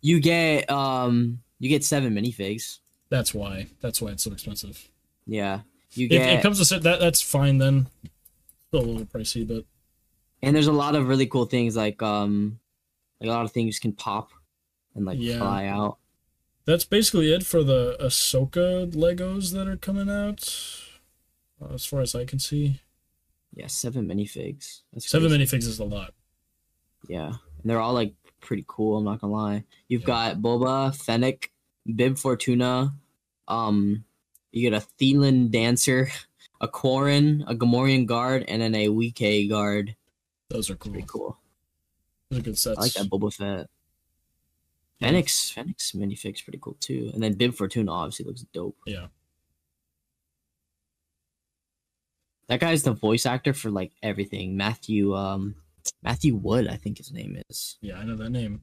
You get 7 minifigs. That's why it's so expensive. Yeah. It comes to set that's fine then. Still a little pricey, but and there's a lot of really cool things like a lot of things can pop and fly out. That's basically it for the Ahsoka Legos that are coming out, as far as I can see. Yeah, 7 minifigs. That's 7 crazy. Minifigs is a lot. Yeah, and they're all like pretty cool. I'm not gonna lie. You've got Boba, Fennec, Bib Fortuna, You get a Thelan Dancer, a Quarren, a Gamorrean Guard, and then a Weekay Guard. Those are cool. Pretty cool. Those are good sets. I like that Boba Fett. Yeah. Fennec's minifig's pretty cool too. And then Bib Fortuna obviously looks dope. Yeah. That guy's the voice actor for like everything. Matthew Wood, I think his name is. Yeah, I know that name.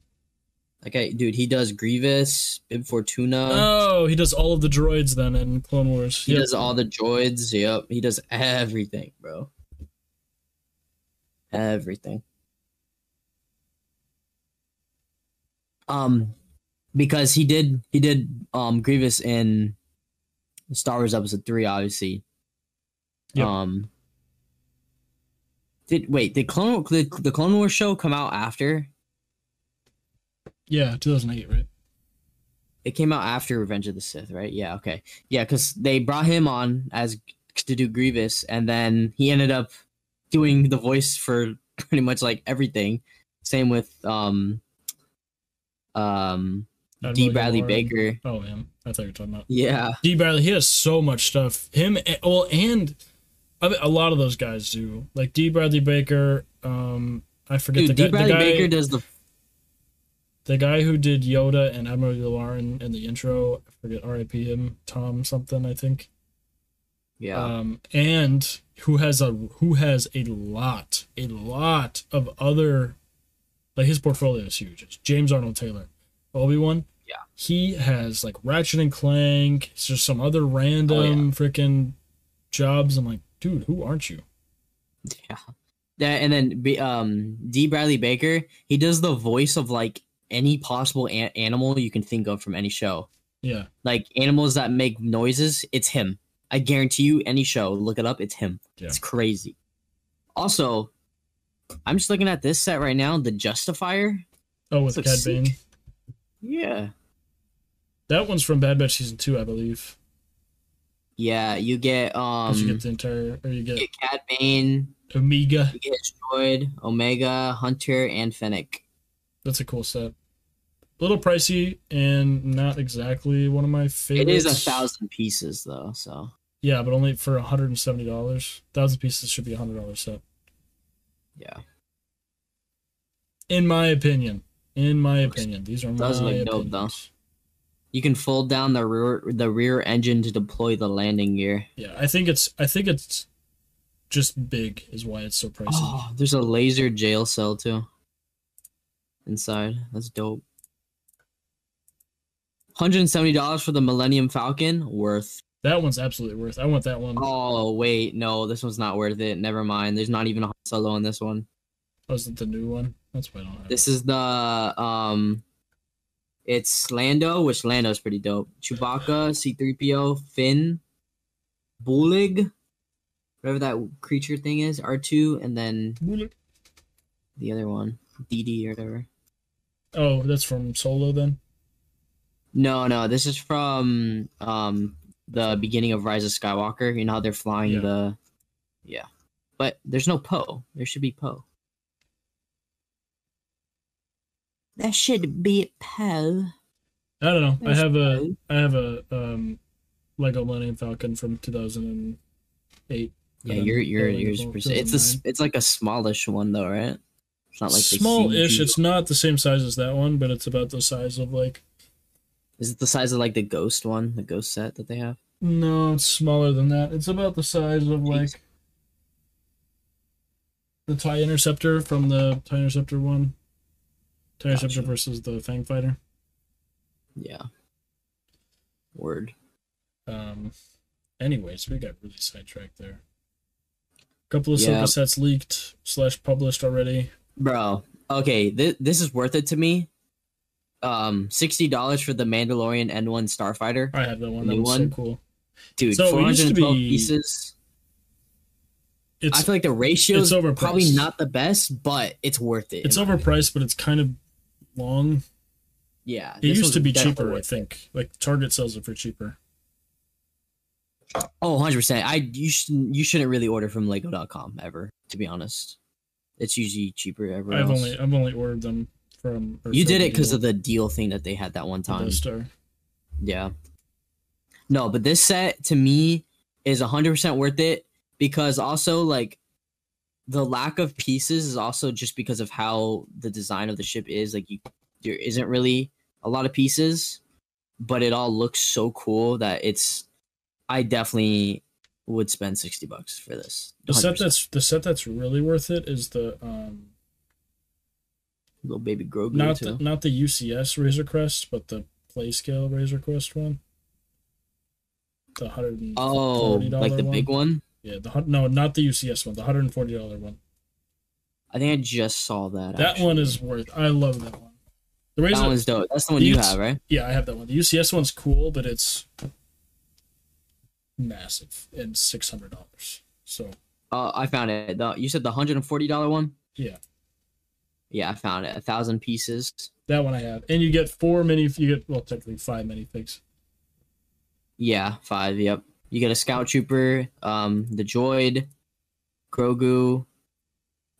Okay, dude, he does Grievous, Bib Fortuna. Oh, he does all of the droids then in Clone Wars. He does all the droids, yep. He does everything, bro. Everything. Because he did Grievous in Star Wars Episode 3, obviously. Yep. Did the Clone Wars show come out after? Yeah, 2008, right? It came out after Revenge of the Sith, right? Yeah, okay. Yeah, because they brought him on to do Grievous, and then he ended up doing the voice for pretty much, like, everything. Same with D. Bradley Baker. Oh, man. I thought you were talking about. Yeah. D. Bradley, he has so much stuff. Him, and I mean, a lot of those guys do. Like, D. Bradley Baker, I forget the guy. D. Bradley Baker does the guy who did Yoda and Admiral Yularen in the intro, I forget, R.I.P. him, Tom something, I think. Yeah. And who has a lot of other, like his portfolio is huge. It's James Arnold Taylor, Obi Wan. Yeah. He has like Ratchet and Clank. It's just some other random freaking jobs. I'm like, dude, who aren't you? Yeah. That and then D. Bradley Baker, he does the voice of like any possible animal you can think of from any show. Yeah. Like animals that make noises, it's him. I guarantee you any show, look it up, it's him. Yeah. It's crazy. Also, I'm just looking at this set right now, the Justifier. Oh, with Cad Bane. Yeah. That one's from Bad Batch Season 2, I believe. Yeah, you get you get Cad Bane, Omega. You get Droid, Omega, Hunter, and Fennec. That's a cool set. A little pricey and not exactly one of my favorites. It is 1,000 pieces though, so. Yeah, but only for $170. 1,000 pieces should be $100 set. Yeah. In my opinion, these are my opinions. Dope though. You can fold down the rear engine to deploy the landing gear. Yeah, I think it's just big is why it's so pricey. Oh, there's a laser jail cell too. Inside, that's dope. $170 for the Millennium Falcon, worth That one's absolutely worth it. I want that one. Oh, wait. No, this one's not worth it. Never mind. There's not even a Han Solo on this one. Oh, is it the new one? That's why I don't have this it. Is the... It's Lando, which Lando's pretty dope. Chewbacca, C-3PO, Finn, Bullig, whatever that creature thing is, R2, and then Bullig. The other one, DD or whatever. Oh, that's from Solo then? No, this is from the beginning of Rise of Skywalker. You know how they're flying the... Yeah. But there's no Poe. There should be Poe. That should be Poe. I don't know. There's I have a Lego Millennium Falcon from 2008. Yeah, it's like a smallish one though, right? It's not like smallish. It's not the same size as that one, but it's about the size of like. Is it the size of like the Ghost one, the Ghost set that they have? No, it's smaller than that. It's about the size of like the TIE Interceptor from the TIE Interceptor one. TIE Interceptor versus the Fang Fighter. Yeah. Word. Anyways, we got really sidetracked there. A couple of Ahsoka sets leaked / published already. Bro, okay, this is worth it to me. $60 for the Mandalorian N1 Starfighter. I have that one. That was so cool. Dude, so 412 pieces. I feel like the ratio is probably not the best, but it's worth it. It's overpriced, but it's kind of long. Yeah. It used to be cheaper, I think. Like, Target sells it for cheaper. Oh, 100%. You shouldn't really order from Lego.com ever, to be honest. It's usually cheaper everywhere else. I've only ordered them from... You did it because of the deal thing that they had that one time. Yeah. No, but this set, to me, is 100% worth it. Because also, like, the lack of pieces is also just because of how the design of the ship is. Like, there isn't really a lot of pieces, but it all looks so cool that it's... I definitely would spend $60 for this. 100%. The set that's really worth it is the... Little Baby Grogu, not the UCS Razor Crest, but the Playscale Razor Crest one. The $140 like the big one? Yeah, not the UCS one, the $140 one. I think I just saw that. That one is worth. I love that one. That one's dope. That's the one you have, right? Yeah, I have that one. The UCS one's cool, but it's massive and $600. So. I found it. You said the $140 one. Yeah. Yeah, I found it. 1,000 pieces. That one I have, and you get technically 5 minifigs. Yeah, 5. Yep. You get a Scout Trooper, the Droid, Grogu,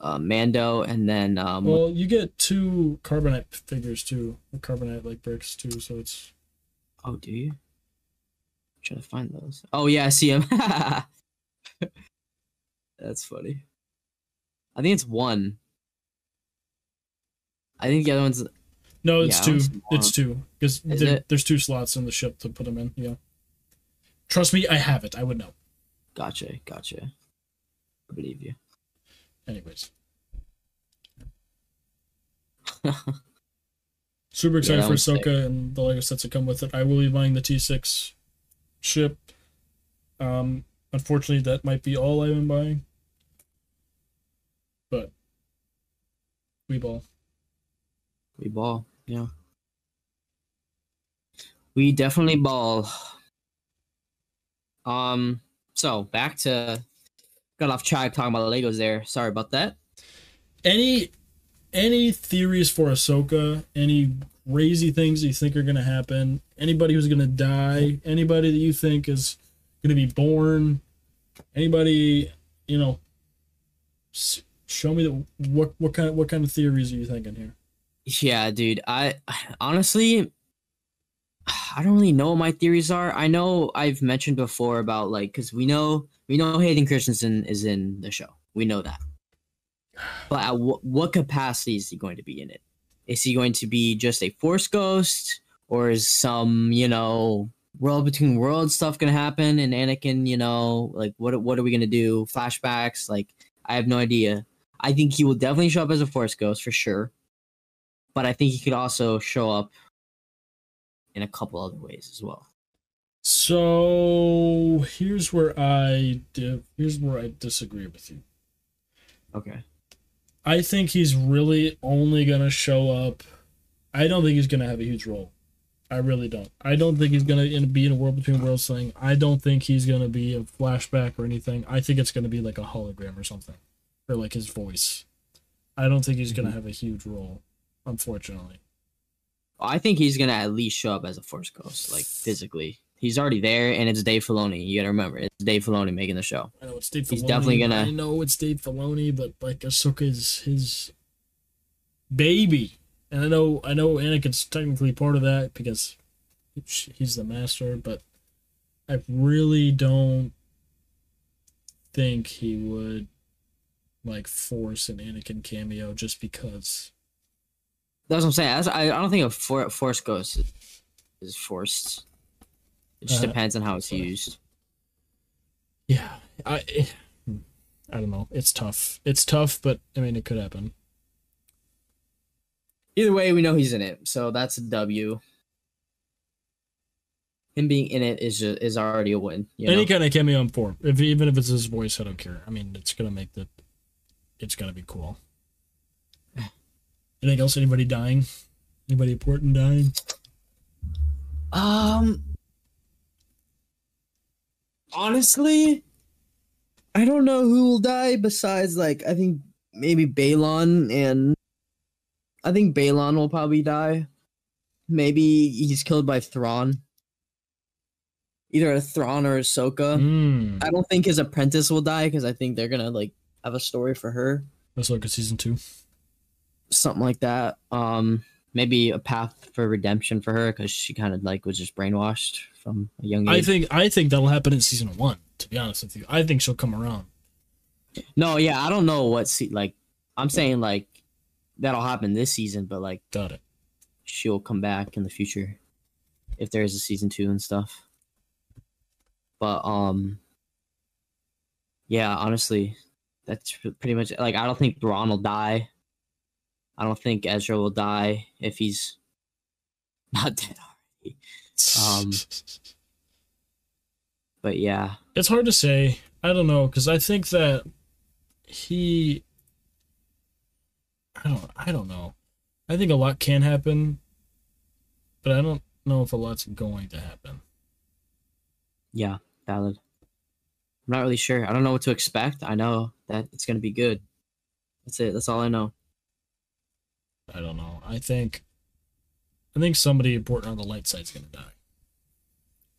Mando, and then... well, you get 2 Carbonite figures, too. Carbonite, like, bricks, too, so it's... Oh, do you? I'm trying to find those. Oh, yeah, I see him. That's funny. I think it's 1. I think the other one's... No, it's 2. It's 2. Because there's 2 slots in the ship to put them in, yeah. Trust me, I have it. I would know. Gotcha. I believe you. Anyways. Super excited for Ahsoka and the Lego sets that come with it. I will be buying the T6 ship. Unfortunately, that might be all I've been buying. But. We ball, yeah. We definitely ball. So back to got off track talking about the Legos there. Sorry about that. Any theories for Ahsoka? Any crazy things that you think are gonna happen? Anybody who's gonna die? Anybody that you think is gonna be born? Anybody, you know? Show me that. What kind of theories are you thinking here? Yeah, dude. I honestly. I don't really know what my theories are. I know I've mentioned before about like because we know Hayden Christensen is in the show. We know that, but at what capacity is he going to be in it? Is he going to be just a Force ghost, or is some World Between Worlds stuff going to happen? And Anakin, like what are we going to do? Flashbacks? Like I have no idea. I think he will definitely show up as a Force ghost for sure, but I think he could also show up in a couple other ways as well. So here's where I disagree with you. Okay. I think he's really only gonna show up. I don't think he's gonna have a huge role. I really don't. I don't think he's gonna be in a World Between Worlds thing. I don't think he's gonna be a flashback or anything. I think it's gonna be like a hologram or something, or like his voice. I don't think he's gonna have a huge role, unfortunately. I think he's gonna at least show up as a Force Ghost, like physically. He's already there, and it's Dave Filoni. You gotta remember, it's Dave Filoni making the show. I know it's Dave Filoni. He's definitely gonna. I know it's Dave Filoni, but like Ahsoka is his baby, and I know Anakin's technically part of that because he's the master. But I really don't think he would like force an Anakin cameo just because. That's what I'm saying. I don't think a Force Ghost is forced. It just depends on how it's used. Yeah. I don't know. It's tough. It's tough, but, I mean, it could happen. Either way, we know he's in it, so that's a W. Him being in it is already a win. You know? Any kind of cameo I'm for. Even if it's his voice, I don't care. I mean, it's going to make the... It's going to be cool. Anything else? Anybody dying? Anybody important dying? Honestly, I don't know who will die besides, like, I think maybe Baylan, and I think Baylan will probably die. Maybe he's killed by Thrawn. Either a Thrawn or Ahsoka. I don't think his apprentice will die because I think they're going to, like, have a story for her. That's like a season 2. Something like that. Maybe a path for redemption for her because she kind of, like, was just brainwashed from a young age. I think that'll happen in season 1, to be honest with you. I think she'll come around. No, yeah, I don't know what I'm saying, like, that'll happen this season, but, like, got it. She'll come back in the future if there is a season 2 and stuff. But, yeah, honestly, that's pretty much, like, I don't think Thrawn will die. I don't think Ezra will die if he's not dead already. But yeah. It's hard to say. I don't know, because I think that he... I don't know. I think a lot can happen, but I don't know if a lot's going to happen. Yeah, valid. I'm not really sure. I don't know what to expect. I know that it's going to be good. That's it. That's all I know. I don't know. I think somebody important on the light side's gonna die.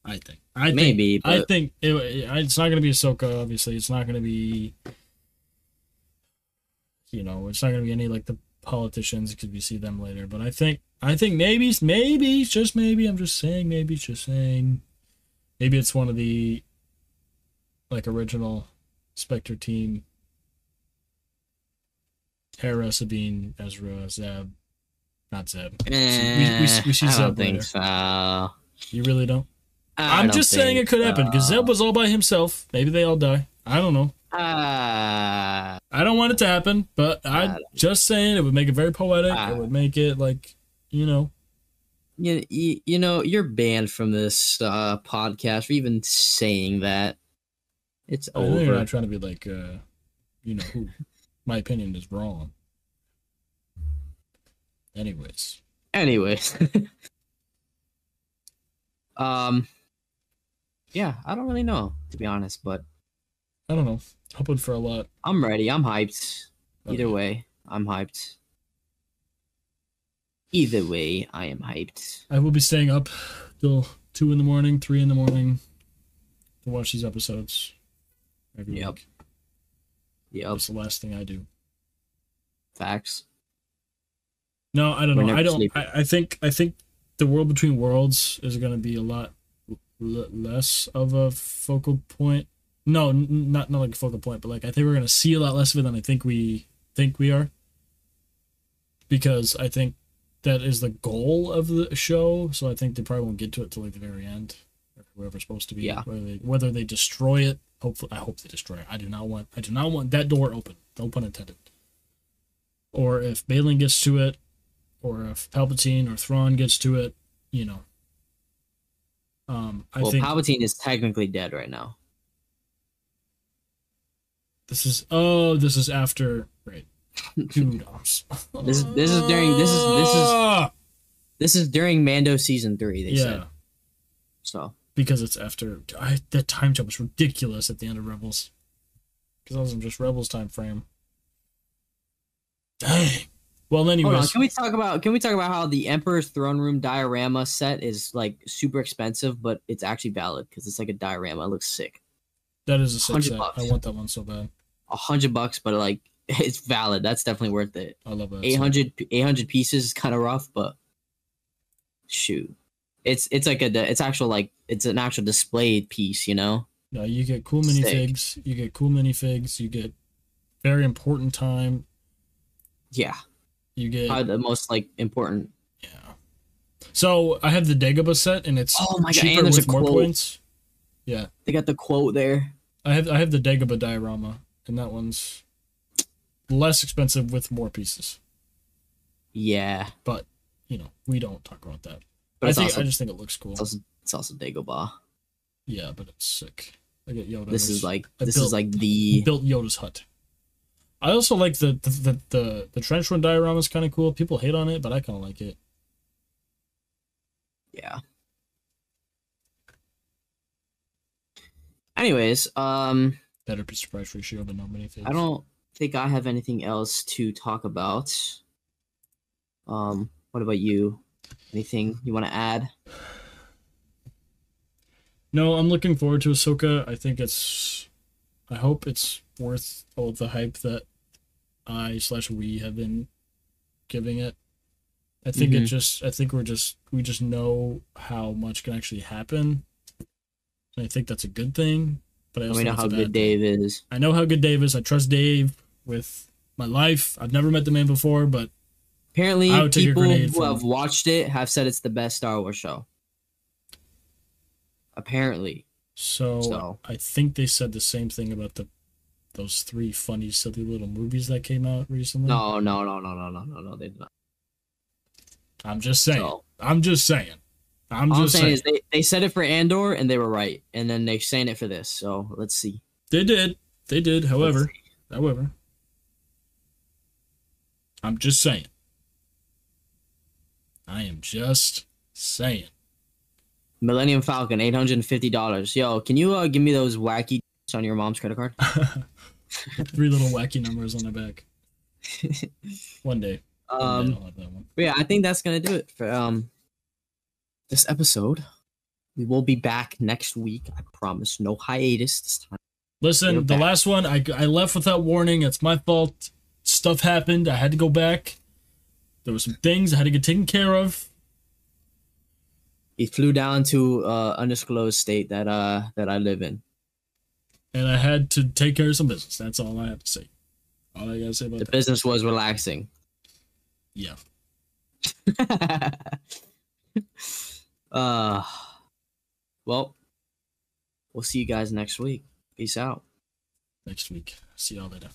I think it's not gonna be Ahsoka. Obviously, it's not gonna be. You know, it's not gonna be any like the politicians because we see them later. But I think maybe just maybe. I'm just saying maybe. Just saying. Maybe it's one of the like original Spectre team. Hera, Sabine, Ezra, Zeb. Not Zeb. We see Zeb. I don't think so. You really don't? I'm just saying it could happen because Zeb was all by himself. Maybe they all die. I don't know. I don't want it to happen, but I'm just saying it would make it very poetic. It would make it like, you know. You know, you're banned from this podcast for even saying that. It's over. You're not trying to be like, you know who. My opinion is wrong. Anyways. Yeah, I don't really know, to be honest, but... I don't know. Hoping for a lot. I'm ready. I'm hyped. Either way, I'm hyped. Either way, I am hyped. I will be staying up till 2 in the morning, 3 in the morning to watch these episodes every week. Yeah, that's the last thing I do. Facts. No, I don't know. I think the World Between Worlds is going to be a lot less of a focal point. No, not like a focal point, but like I think we're going to see a lot less of it than I think we are. Because I think that is the goal of the show, so I think they probably won't get to it till like the very end. Whoever's supposed to be, yeah. whether they destroy it. Hopefully, I hope they destroy it. I do not want that door open. No pun intended. Or if Baylan gets to it, or if Palpatine or Thrawn gets to it, you know. I think Palpatine is technically dead right now. This is after, right? Dude, this is during Mando season 3. They said so because it's after that time jump was ridiculous at the end of Rebels because that wasn't just Rebels time frame. Dang. Well, anyways, hold on. Can we talk about how the Emperor's throne room diorama set is like super expensive, but it's actually valid because it's like a diorama. It looks sick. That is a sick set. I want that one so bad. $100, but like it's valid. That's definitely worth it. I love that. 800 pieces is kind of rough, but shoot, it's an actual displayed piece, you know. Yeah, you get cool minifigs. Sick. You get cool minifigs. You get very important time. Yeah. You get probably the most like important. Yeah. So I have the Dagobah set, and it's cheaper and with more points. Yeah. They got the quote there. I have the Dagobah diorama, and that one's less expensive with more pieces. Yeah. But you know we don't talk about that. But I just think it looks cool. It's also Dagobah. Yeah, but it's sick. I get Yoda. This is like I built Yoda's hut. I also like the trench run diorama is kind of cool. People hate on it, but I kind of like it. Yeah. Anyways, better piece to price ratio, but not many things. I don't think I have anything else to talk about. What about you? Anything you want to add? No, I'm looking forward to Ahsoka. I hope it's worth all the hype that we have been giving it. I think we just know how much can actually happen, and I think that's a good thing. But I also know how good Dave is. I know how good Dave is. I trust Dave with my life. I've never met the man before, but apparently people who have watched it have said it's the best Star Wars show. Apparently. So I think they said the same thing about those three funny, silly little movies that came out recently. No, they did not. I'm just saying. All I'm saying is they said it for Andor and they were right, and then they're saying it for this. So let's see. They did. However, I'm just saying. I am just saying. Millennium Falcon, $850. Yo, can you give me those wacky on your mom's credit card? 3 little wacky numbers on the back. One day. I'll have that one. But yeah, I think that's gonna do it for this episode. We will be back next week. I promise, no hiatus this time. Listen, the last one I left without warning. It's my fault. Stuff happened. I had to go back. There were some things I had to get taken care of. He flew down to undisclosed state that I live in. And I had to take care of some business. That's all I have to say. All I gotta say about that. The business was relaxing. Yeah. Well, we'll see you guys next week. Peace out. Next week. See y'all later.